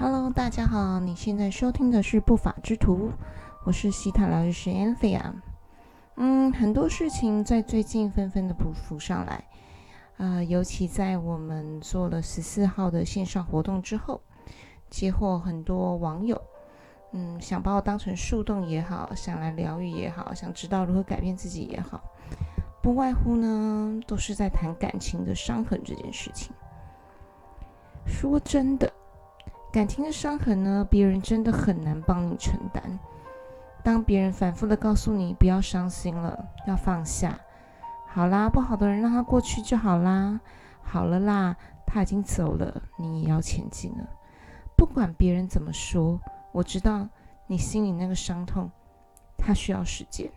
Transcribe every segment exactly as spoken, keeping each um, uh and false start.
Hello， 大家好，你现在收听的是不法之徒，我是西塔疗愈师 Anthea。嗯，很多事情在最近纷纷的补复上来，呃，尤其在我们做了十四号的线上活动之后，接获很多网友，嗯，想把我当成树洞也好，想来疗愈也好，想知道如何改变自己也好，不外乎呢，都是在谈感情的伤痕这件事情。说真的，感情的伤痕呢，别人真的很难帮你承担。当别人反复的告诉你不要伤心了，要放下，好啦，不好的人让他过去就好啦，好了啦，他已经走了，你也要前进了。不管别人怎么说，我知道你心里那个伤痛，它需要时间，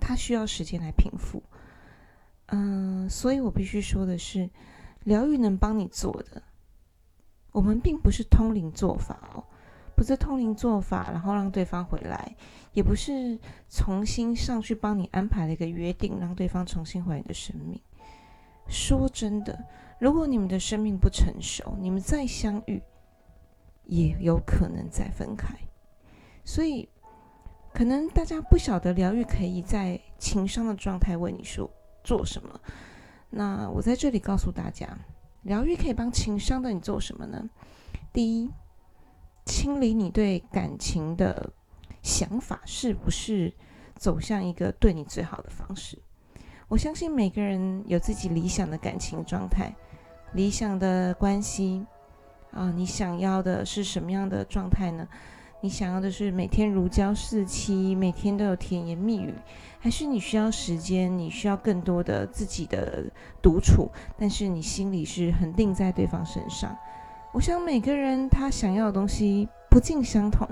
它需要时间来平复。嗯、呃，所以我必须说的是，疗愈能帮你做的，我们并不是通灵做法哦，不是通灵做法，然后让对方回来，也不是重新上去帮你安排了一个约定，让对方重新回来的生命。说真的，如果你们的生命不成熟，你们再相遇，也有可能再分开。所以，可能大家不晓得疗愈可以在情商的状态为你说做什么。那我在这里告诉大家，疗愈可以帮情商的你做什么呢？第一，清理你对感情的想法是不是走向一个对你最好的方式。我相信每个人有自己理想的感情状态，理想的关系啊，你想要的是什么样的状态呢？你想要的是每天如胶似漆，每天都有甜言蜜语，还是你需要时间，你需要更多的自己的独处，但是你心里是很定在对方身上？我想每个人他想要的东西不尽相同，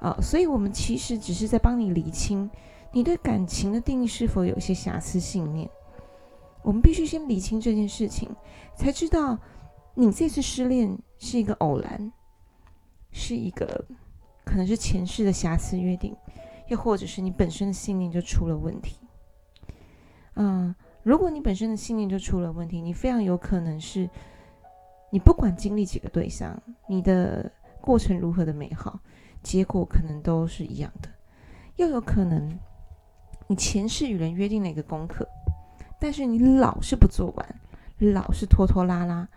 呃，所以我们其实只是在帮你厘清你对感情的定义是否有一些瑕疵信念。我们必须先厘清这件事情，才知道你这次失恋是一个偶然，是一个可能是前世的瑕疵约定，又或者是你本身的信念就出了问题。嗯，如果你本身的信念就出了问题，你非常有可能是，你不管经历几个对象，你的过程如何的美好，结果可能都是一样的。又有可能，你前世与人约定了一个功课，但是你老是不做完，老是拖拖拉拉，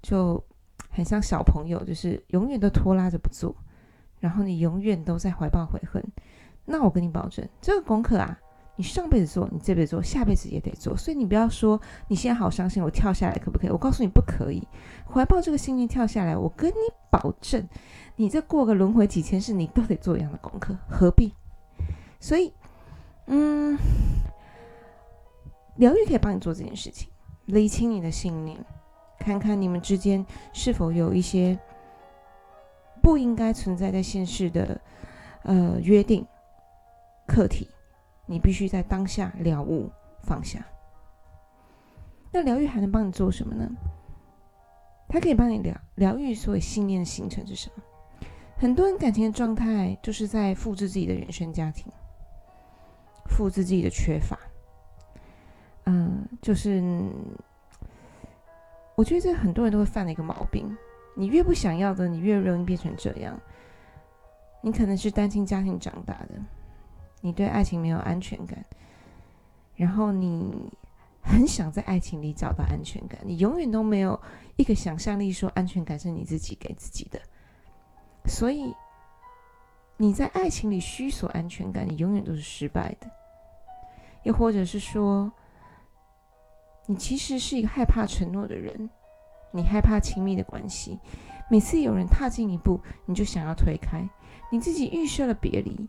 就很像小朋友，就是永远都拖拉着不做。然后你永远都在怀抱悔恨，那我跟你保证，这个功课啊，你上辈子做，你这辈子做，下辈子也得做。所以你不要说你现在好伤心，我跳下来可不可以？我告诉你不可以，怀抱这个信念跳下来，我跟你保证，你这过个轮回几千世，你都得做一样的功课，何必？所以，嗯，疗愈可以帮你做这件事情，厘清你的信念，看看你们之间是否有一些不应该存在在现世的呃约定课题，你必须在当下了悟放下。那疗愈还能帮你做什么呢？它可以帮你疗疗愈所有信念的形成是什么？很多人感情的状态就是在复制自己的原生家庭，复制自己的缺乏。嗯、呃，就是我觉得这很多人都会犯的一个毛病。你越不想要的，你越容易变成这样。你可能是单亲家庭长大的，你对爱情没有安全感，然后你很想在爱情里找到安全感，你永远都没有一个想象力说安全感是你自己给自己的，所以你在爱情里虚索安全感，你永远都是失败的。又或者是说，你其实是一个害怕承诺的人，你害怕亲密的关系，每次有人踏进一步，你就想要推开，你自己预设了别离，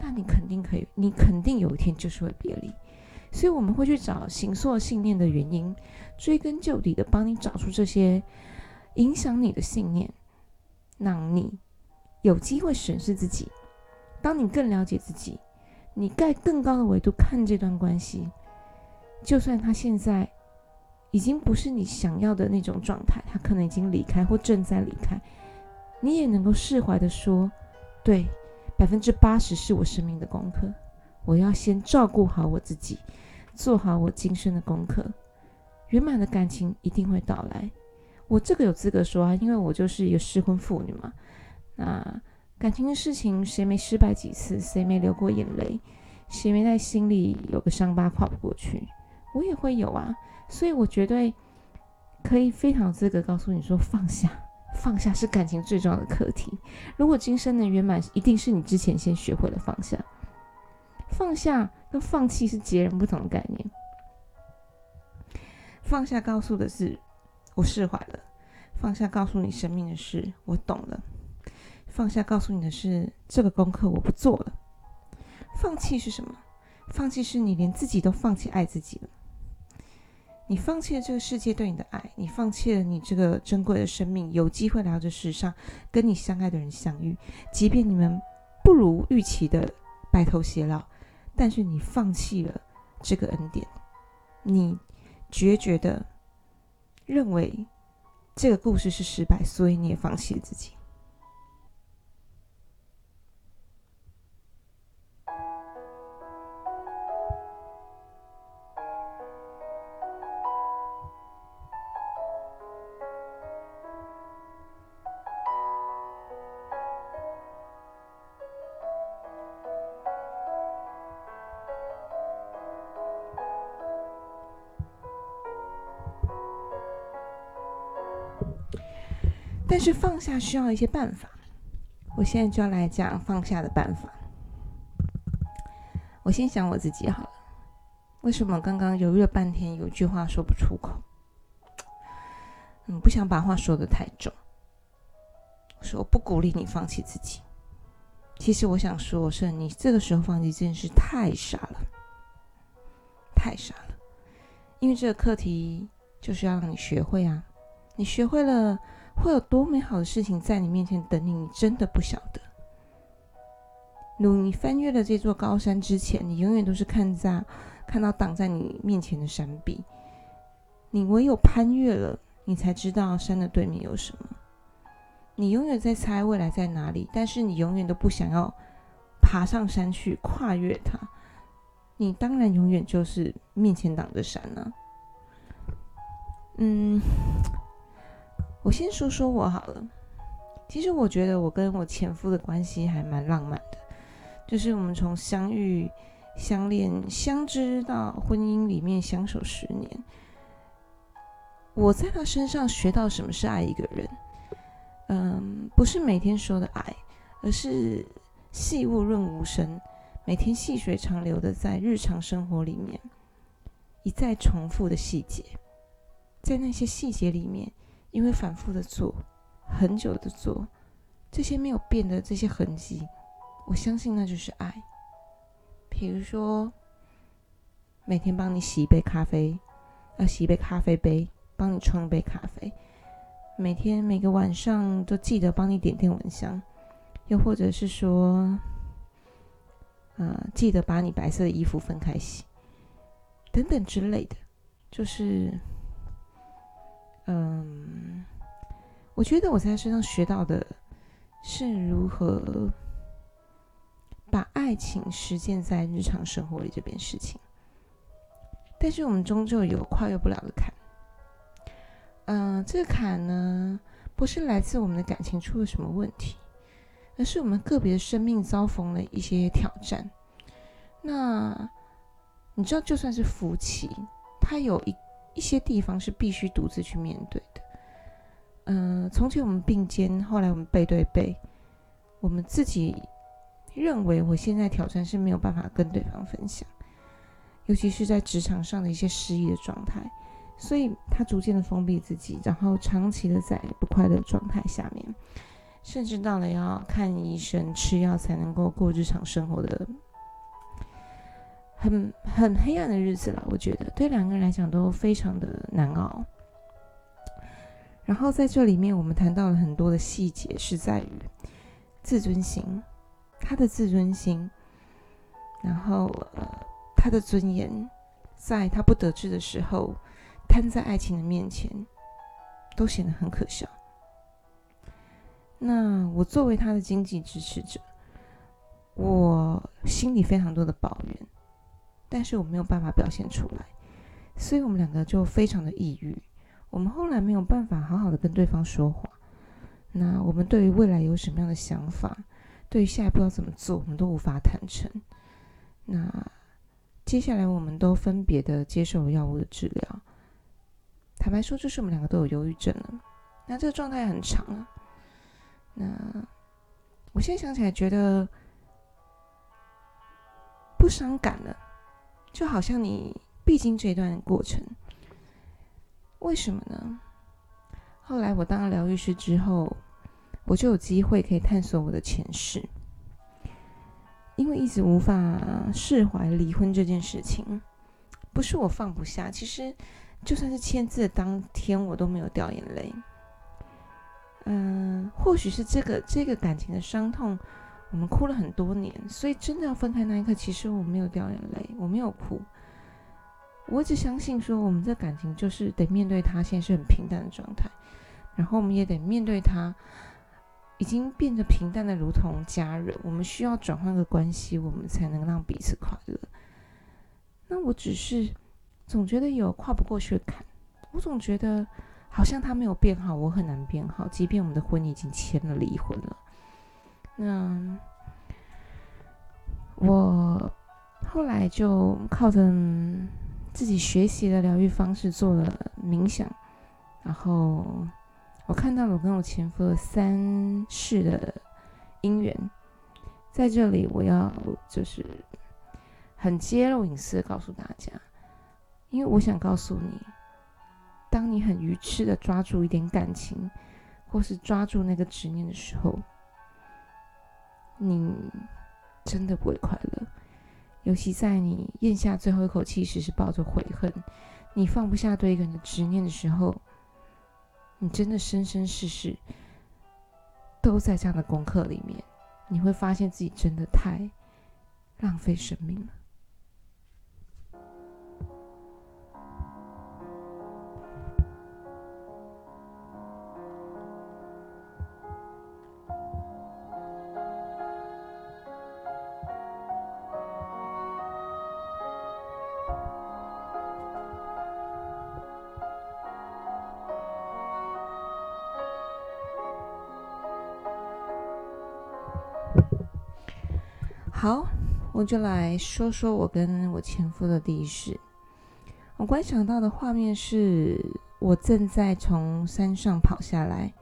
那你肯定可以，你肯定有一天就是会别离。所以我们会去找形塑信念的原因，追根究底的帮你找出这些影响你的信念，让你有机会审视自己。当你更了解自己，你在更高的维度看这段关系，就算他现在已经不是你想要的那种状态，他可能已经离开或正在离开，你也能够释怀的说，对， 百分之八十 是我生命的功课，我要先照顾好我自己，做好我今生的功课，圆满的感情一定会到来。我这个有资格说啊，因为我就是一个失婚妇女嘛。那感情的事情，谁没失败几次，谁没流过眼泪，谁没在心里有个伤疤跨不过去，我也会有啊。所以我绝对可以非常有资格告诉你说，放下，放下是感情最重要的课题。如果今生能圆满，一定是你之前先学会了放下。放下跟放弃是截然不同的概念。放下告诉的是我释怀了，放下告诉你生命的是我懂了，放下告诉你的是这个功课我不做了。放弃是什么？放弃是你连自己都放弃爱自己了。你放弃了这个世界对你的爱，你放弃了你这个珍贵的生命有机会来到这世上跟你相爱的人相遇，即便你们不如预期的白头偕老，但是你放弃了这个恩典。你决绝的认为这个故事是失败，所以你也放弃了自己。但是放下需要一些办法，我现在就要来讲放下的办法。我先想我自己好了，为什么刚刚犹豫了半天，有一句话说不出口？嗯，不想把话说得太重。我说我不鼓励你放弃自己，其实我想说，是你这个时候放弃这件事太傻了，太傻了，因为这个课题就是要让你学会啊，你学会了。会有多美好的事情在你面前等你，你真的不晓得。如你翻越了这座高山之前，你永远都是看在看到挡在你面前的山壁，你唯有攀越了，你才知道山的对面有什么。你永远在猜未来在哪里，但是你永远都不想要爬上山去跨越它，你当然永远就是面前挡着山啊。嗯我先说说我好了，其实我觉得我跟我前夫的关系还蛮浪漫的，就是我们从相遇、相恋、相知到婚姻里面相守十年。我在他身上学到什么是爱一个人，嗯，不是每天说的爱，而是细勿润无声，每天细水长流的在日常生活里面一再重复的细节，在那些细节里面。因为反复的做，很久的做，这些没有变的这些痕迹，我相信那就是爱。比如说，每天帮你洗一杯咖啡，要洗一杯咖啡杯，帮你冲一杯咖啡；每天每个晚上都记得帮你点电蚊香，又或者是说，呃，记得把你白色的衣服分开洗，等等之类的，就是。嗯，我觉得我在身上学到的是如何把爱情实践在日常生活里这件事情，但是我们终究有跨越不了的坎。嗯，这个坎呢，不是来自我们的感情出了什么问题，而是我们个别的生命遭逢了一些挑战。那你知道，就算是夫妻，他有一。一些地方是必须独自去面对的。呃，从前我们并肩，后来我们背对背。我们自己认为，我现在挑战是没有办法跟对方分享，尤其是在职场上的一些失意的状态，所以他逐渐的封闭自己，然后长期的在不快乐的状态下面，甚至到了要看医生、吃药才能够过日常生活的。很很黑暗的日子了，我觉得对两个人来讲都非常的难熬。然后在这里面，我们谈到了很多的细节，是在于自尊心，他的自尊心，然后呃他的尊严，在他不得志的时候，摊在爱情的面前，都显得很可笑。那我作为他的经济支持者，我心里非常多的抱怨。但是我没有办法表现出来，所以我们两个就非常的抑郁。我们后来没有办法好好的跟对方说话，那我们对于未来有什么样的想法，对于下一步要怎么做，我们都无法坦诚。那接下来我们都分别的接受了药物的治疗。坦白说，就是我们两个都有忧郁症了。那这个状态很长了。那我现在想起来觉得不伤感了，就好像你必经这一段过程。为什么呢？后来我当了疗愈师之后，我就有机会可以探索我的前世。因为一直无法释怀离婚这件事情，不是我放不下，其实就算是签字的当天我都没有掉眼泪。嗯、呃，或许是这个这个感情的伤痛，我们哭了很多年，所以真的要分开那一刻，其实我没有掉眼泪，我没有哭，我只相信说我们这感情就是得面对它，现在是很平淡的状态，然后我们也得面对它。已经变得平淡的如同家人，我们需要转换个关系，我们才能让彼此快乐。那我只是总觉得有跨不过去的坎，我总觉得好像他没有变好，我很难变好，即便我们的婚姻已经签了离婚了。那我后来就靠着自己学习的疗愈方式做了冥想，然后我看到了我跟我前夫的三世的姻缘，在这里我要就是很揭露隐私的告诉大家，因为我想告诉你，当你很愚痴的抓住一点感情，或是抓住那个执念的时候，你真的不会快乐。尤其在你咽下最后一口气时，是抱着悔恨，你放不下对一个人的执念的时候，你真的生生世世都在这样的功课里面，你会发现自己真的太浪费生命了。好，我就来说说我跟我前夫的第一世。我观想到的画面是，我正在从山上跑下来，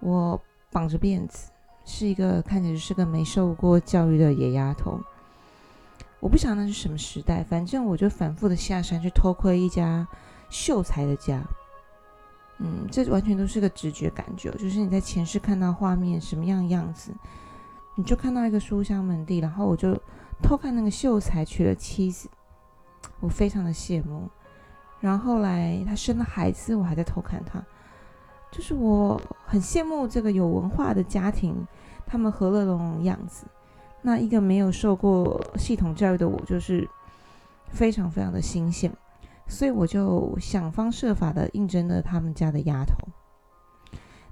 我绑着辫子，是一个看起来是个没受过教育的野丫头。我不想那是什么时代，反正我就反复的下山去偷窥一家秀才的家。嗯，这完全都是个直觉感觉，就是你在前世看到画面什么样的样子，你就看到一个书香门第，然后我就偷看那个秀才娶了妻子，我非常的羡慕。然后后来他生了孩子，我还在偷看他，就是我很羡慕这个有文化的家庭，他们和乐融融的样子。那一个没有受过系统教育的我，就是非常非常的新鲜，所以我就想方设法的应征了他们家的丫头。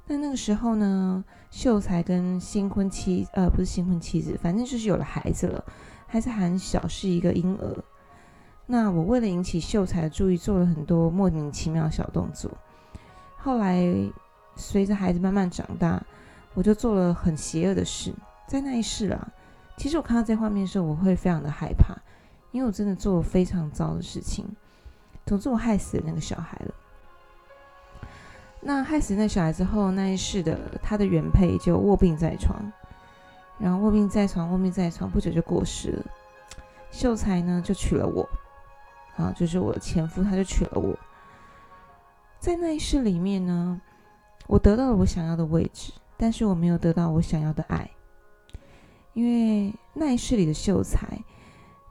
但那个时候呢，秀才跟新婚妻呃不是新婚妻子，反正就是有了孩子了，还是很小，是一个婴儿。那我为了引起秀才的注意，做了很多莫名其妙的小动作。后来随着孩子慢慢长大，我就做了很邪恶的事。在那一世啊，其实我看到这画面的时候，我会非常的害怕，因为我真的做了非常糟的事情。总之，我害死了那个小孩了。那害死那小孩之后，那一世的他的原配就卧病在床，然后卧病在床，卧病在床不久就过世了。秀才呢就娶了我，啊，就是我的前夫，他就娶了我。在那一世里面呢，我得到了我想要的位置，但是我没有得到我想要的爱，因为那一世里的秀才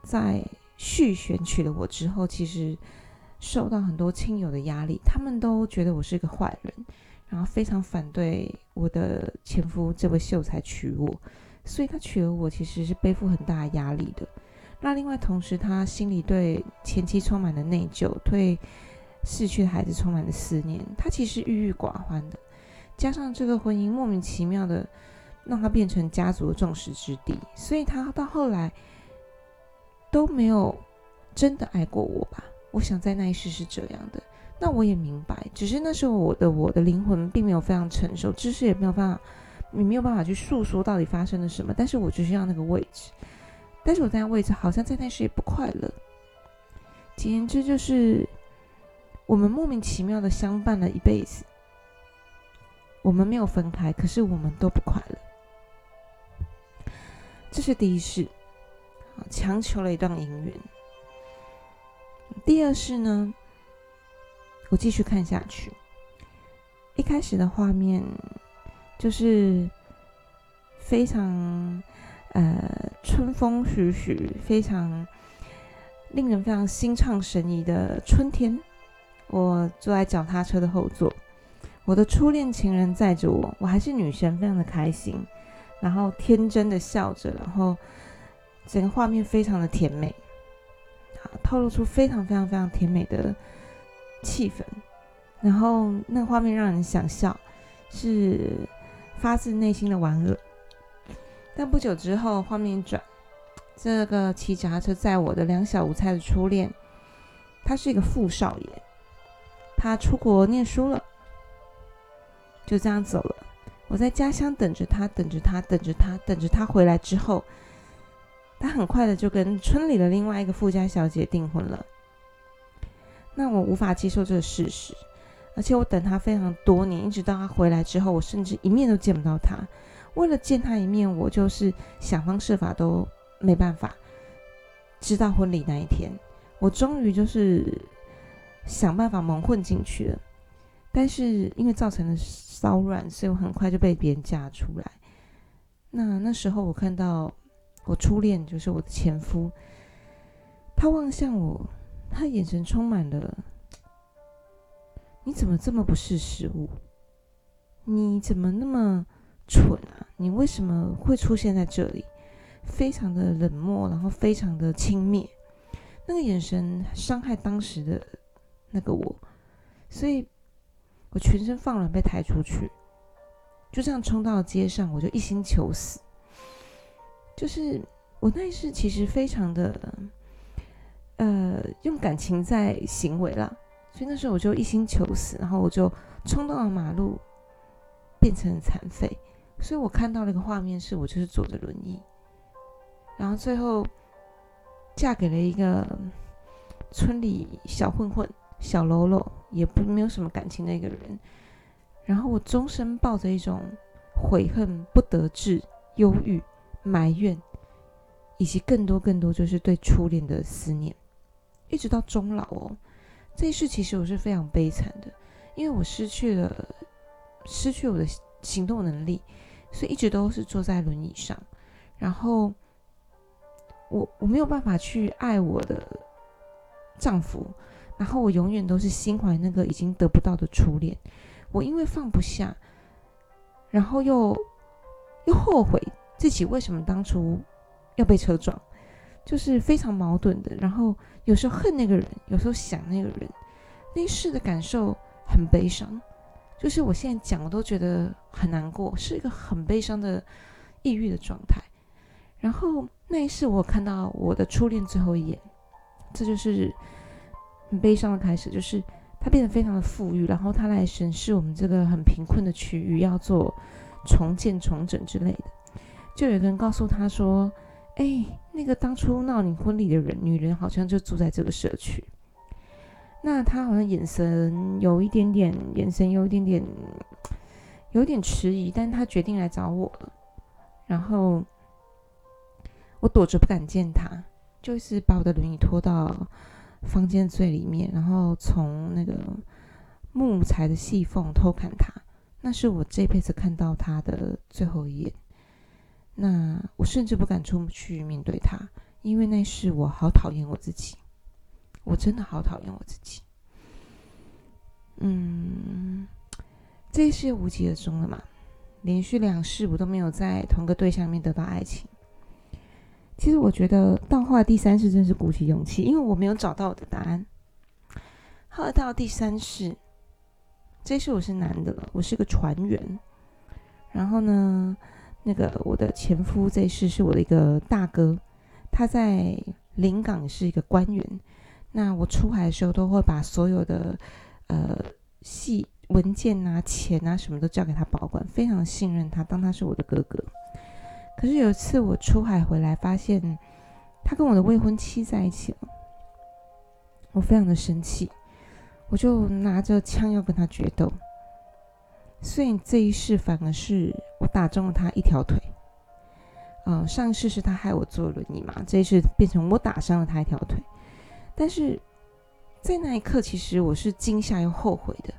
在续弦娶了我之后，其实受到很多亲友的压力，他们都觉得我是一个坏人，然后非常反对我的前夫这位秀才娶我，所以他娶了我其实是背负很大的压力的。那另外同时，他心里对前妻充满了内疚，对逝去的孩子充满了思念，他其实郁郁寡欢的。加上这个婚姻莫名其妙的让他变成家族的众矢之的，所以他到后来都没有真的爱过我吧。我想在那一世是这样的，那我也明白，只是那时候我的我的灵魂并没有非常成熟，知识也没有办法，你没有办法去诉说到底发生了什么，但是我就是要那个位置，但是我在那位置好像在那时也不快乐。简言之，就是我们莫名其妙的相伴了一辈子，我们没有分开，可是我们都不快乐。这是第一事，强求了一段姻缘。第二事呢，我继续看下去。一开始的画面就是非常呃春风徐徐，非常令人非常心旷神怡的春天。我坐在脚踏车的后座，我的初恋情人载着我，我还是女生，非常的开心，然后天真的笑着，然后整个画面非常的甜美，透露出非常非常非常甜美的气氛，然后那个画面让人想笑，是发自内心的玩乐。但不久之后，画面一转，这个骑脚踏车载我的两小无猜的初恋，他是一个富少爷，他出国念书了，就这样走了。我在家乡等着他，等着他，等着他，等着他回来之后，他很快的就跟村里的另外一个富家小姐订婚了。那我无法接受这个事实，而且我等他非常多年，一直到他回来之后，我甚至一面都见不到他。为了见他一面，我就是想方设法都没办法。直到婚礼那一天，我终于就是想办法蒙混进去了。但是因为造成了骚乱，所以我很快就被别人嫁出来。那那时候我看到我初恋，就是我的前夫，他望向我，他眼神充满了你怎么这么不识时务，你怎么那么蠢啊，你为什么会出现在这里，非常的冷漠，然后非常的轻蔑，那个眼神伤害当时的那个我，所以我全身放软被抬出去，就这样冲到街上，我就一心求死。就是我那一世其实非常的呃，用感情在行为啦，所以那时候我就一心求死，然后我就冲到了马路，变成了残废。所以我看到了一个画面，是我就是坐着轮椅，然后最后嫁给了一个村里小混混、小喽啰，也不没有什么感情的一个人。然后我终身抱着一种悔恨、不得志、忧郁、埋怨，以及更多更多就是对初恋的思念，一直到终老哦。这一世其实我是非常悲惨的，因为我失去了失去我的行动能力，所以一直都是坐在轮椅上。然后我我没有办法去爱我的丈夫，然后我永远都是心怀那个已经得不到的初恋。我因为放不下，然后又又后悔自己为什么当初要被车撞，就是非常矛盾的。然后有时候恨那个人，有时候想那个人，那一世的感受很悲伤。就是我现在讲，我都觉得很难过，是一个很悲伤的抑郁的状态。然后那一世，我看到我的初恋最后一眼，这就是很悲伤的开始。就是他变得非常的富裕，然后他来审视我们这个很贫困的区域，要做重建、重整之类的。就有一个人告诉他说，哎、欸，那个当初闹你婚礼的人，女人好像就住在这个社区。那他好像眼神有一点点，眼神有一点点，有点迟疑，但他决定来找我了。然后我躲着不敢见他，就一直把我的轮椅拖到房间最里面，然后从那个木材的细缝偷看他。那是我这辈子看到他的最后一眼。那我甚至不敢出去面对他，因为那是我好讨厌我自己，我真的好讨厌我自己。嗯，这一世无疾而终了嘛，连续两世我都没有在同个对象里面得到爱情。其实我觉得到后来第三世真是鼓起勇气，因为我没有找到我的答案。后来到第三世，这一世我是男的了，我是个船员。然后呢，那个我的前夫这一世是我的一个大哥，他在临港是一个官员。那我出海的时候都会把所有的呃细文件啊、钱啊什么都交给他保管，非常信任他，当他是我的哥哥。可是有一次我出海回来，发现他跟我的未婚妻在一起了，我非常的生气，我就拿着枪要跟他决斗。所以这一世反而是我打中了他一条腿。呃，上一世是他害我坐轮椅嘛，这一世变成我打伤了他一条腿。但是在那一刻，其实我是惊吓又后悔的。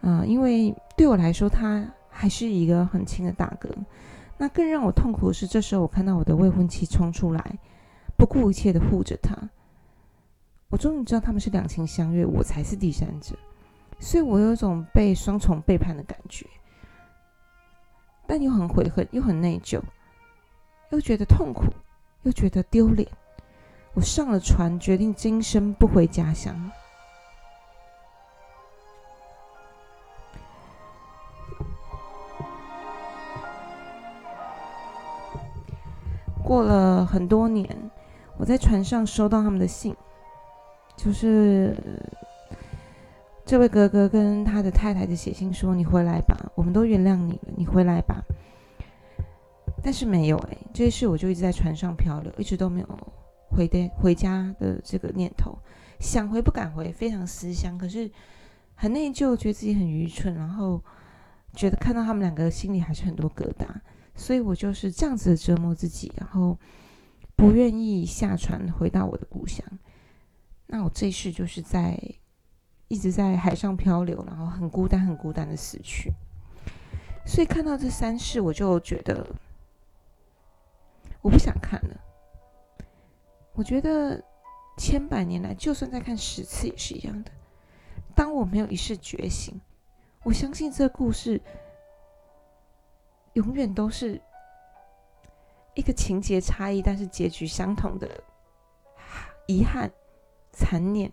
呃，因为对我来说，他还是一个很亲的大哥。那更让我痛苦的是，这时候我看到我的未婚妻冲出来，不顾一切的护着他。我终于知道他们是两情相悦，我才是第三者。所以我有一种被双重背叛的感觉，但又很悔恨，又很内疚，又觉得痛苦，又觉得丢脸。我上了船，决定今生不回家乡。过了很多年，我在船上收到他们的信，就是这位哥哥跟他的太太的写信说：“你回来吧，我们都原谅你了，你回来吧。”但是没有哎、欸，这一世我就一直在船上漂流，一直都没有回的回家的这个念头，想回不敢回，非常思乡，可是很内疚，觉得自己很愚蠢，然后觉得看到他们两个心里还是很多疙瘩，所以我就是这样子折磨自己，然后不愿意下船回到我的故乡。那我这一世就是在。一直在海上漂流，然后很孤单很孤单的死去。所以看到这三世，我就觉得我不想看了。我觉得千百年来，就算再看十次也是一样的。当我没有一世觉醒，我相信这故事永远都是一个情节差异，但是结局相同的遗憾、残念、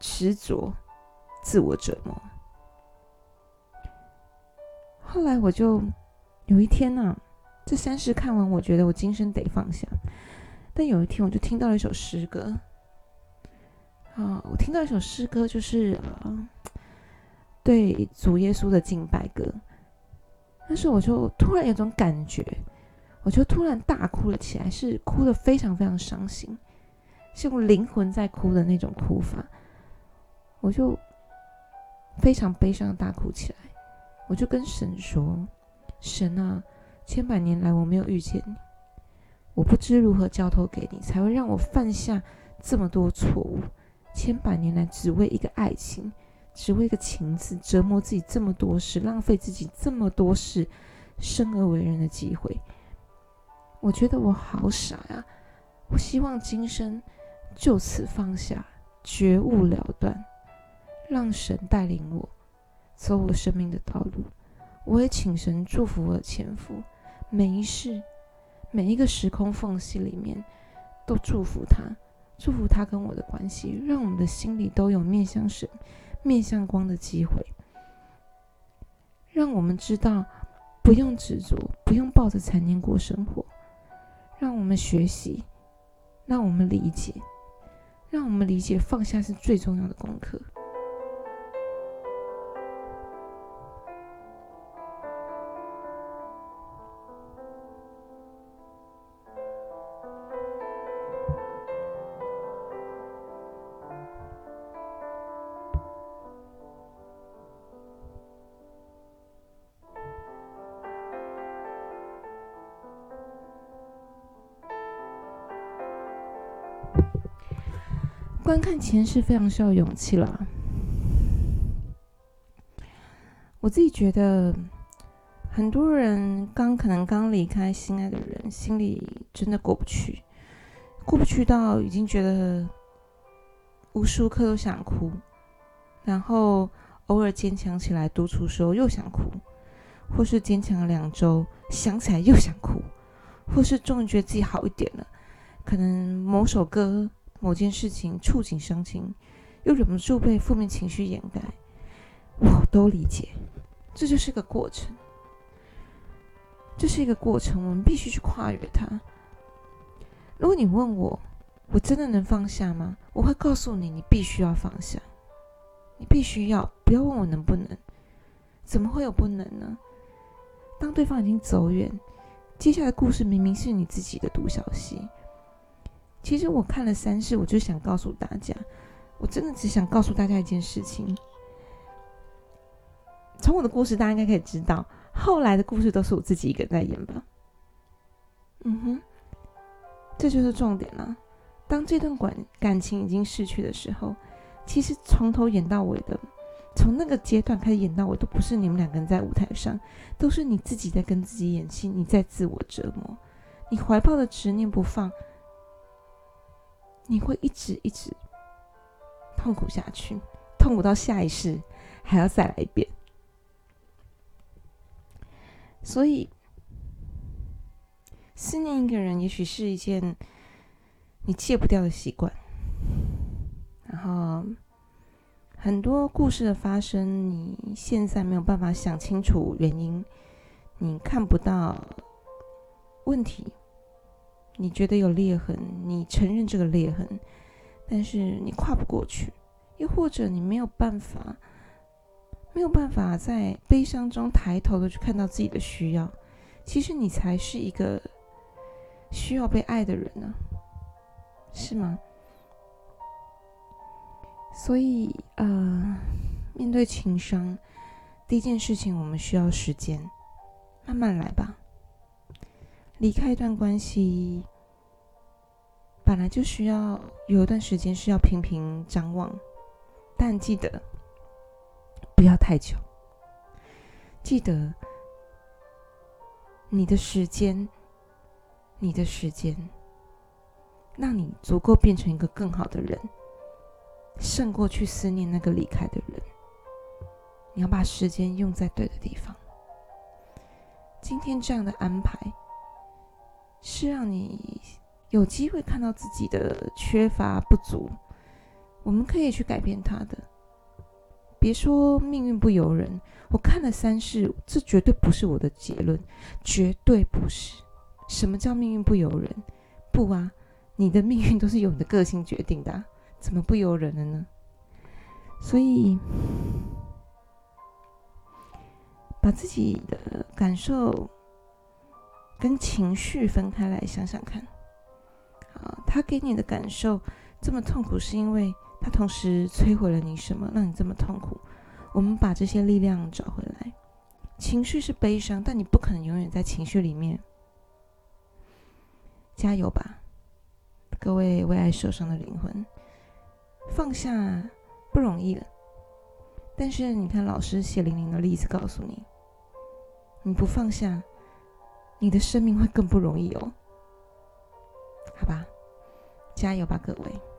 执着、自我折磨。后来我就有一天啊，这三世看完，我觉得我今生得放下。但有一天，我就听到了一首诗歌。啊，我听到一首诗歌，就是、啊、对主耶稣的敬拜歌。但是我就突然有种感觉，我就突然大哭了起来，是哭得非常非常伤心，是用灵魂在哭的那种哭法。我就非常悲伤地大哭起来，我就跟神说：“神啊，千百年来我没有遇见你，我不知如何交托给你，才会让我犯下这么多错误。千百年来只为一个爱情，只为一个情字，折磨自己这么多事，浪费自己这么多事，生而为人的机会。我觉得我好傻啊！我希望今生就此放下，觉悟了断。”让神带领我走我生命的道路，我也请神祝福我的前夫，每一世每一个时空缝隙里面都祝福他，祝福他跟我的关系，让我们的心里都有面向神、面向光的机会，让我们知道不用执着，不用抱着残念过生活，让我们学习，让我们理解，让我们理解放下是最重要的功课。观看前世非常需要勇气啦。我自己觉得，很多人刚可能刚离开心爱的人，心里真的过不去，过不去到已经觉得无时无刻都想哭，然后偶尔坚强起来，独处时候又想哭，或是坚强了两周，想起来又想哭，或是终于觉得自己好一点了，可能某首歌。某件事情触景伤情，又忍不住被负面情绪掩盖，我都理解。这就是一个过程，这是一个过程，我们必须去跨越它。如果你问我，我真的能放下吗？我会告诉你，你必须要放下。你必须要，不要问我能不能。怎么会有不能呢？当对方已经走远，接下来的故事明明是你自己的独角戏。其实我看了三世，我就想告诉大家，我真的只想告诉大家一件事情。从我的故事大家应该可以知道，后来的故事都是我自己一个人在演吧。嗯哼，这就是重点啦。当这段感情已经逝去的时候，其实从头演到尾的，从那个阶段开始演到尾，都不是你们两个人在舞台上，都是你自己在跟自己演戏，你在自我折磨，你怀抱的执念不放，你会一直一直痛苦下去，痛苦到下一世还要再来一遍。所以思念一个人也许是一件你戒不掉的习惯，然后很多故事的发生，你现在没有办法想清楚原因，你看不到问题，你觉得有裂痕，你承认这个裂痕，但是你跨不过去，又或者你没有办法没有办法在悲伤中抬头的去看到自己的需要。其实你才是一个需要被爱的人呢、啊，是吗？所以呃，面对情伤，第一件事情我们需要时间，慢慢来吧。离开一段关系，本来就需要有一段时间是要频频张望，但记得不要太久。记得你的时间，你的时间，让你足够变成一个更好的人。胜过去思念那个离开的人，你要把时间用在对的地方。今天这样的安排，是让你有机会看到自己的缺乏不足，我们可以去改变它的。别说命运不由人，我看了三世，这绝对不是我的结论，绝对不是。什么叫命运不由人？不啊，你的命运都是由你的个性决定的啊。怎么不由人了呢？所以把自己的感受跟情绪分开来想想看、啊、他给你的感受这么痛苦，是因为他同时摧毁了你什么，让你这么痛苦。我们把这些力量找回来。情绪是悲伤，但你不可能永远在情绪里面。加油吧，各位为爱受伤的灵魂。放下不容易了，但是你看老师血淋淋的例子告诉你，你不放下，你的生命会更不容易哦。好吧，加油吧，各位。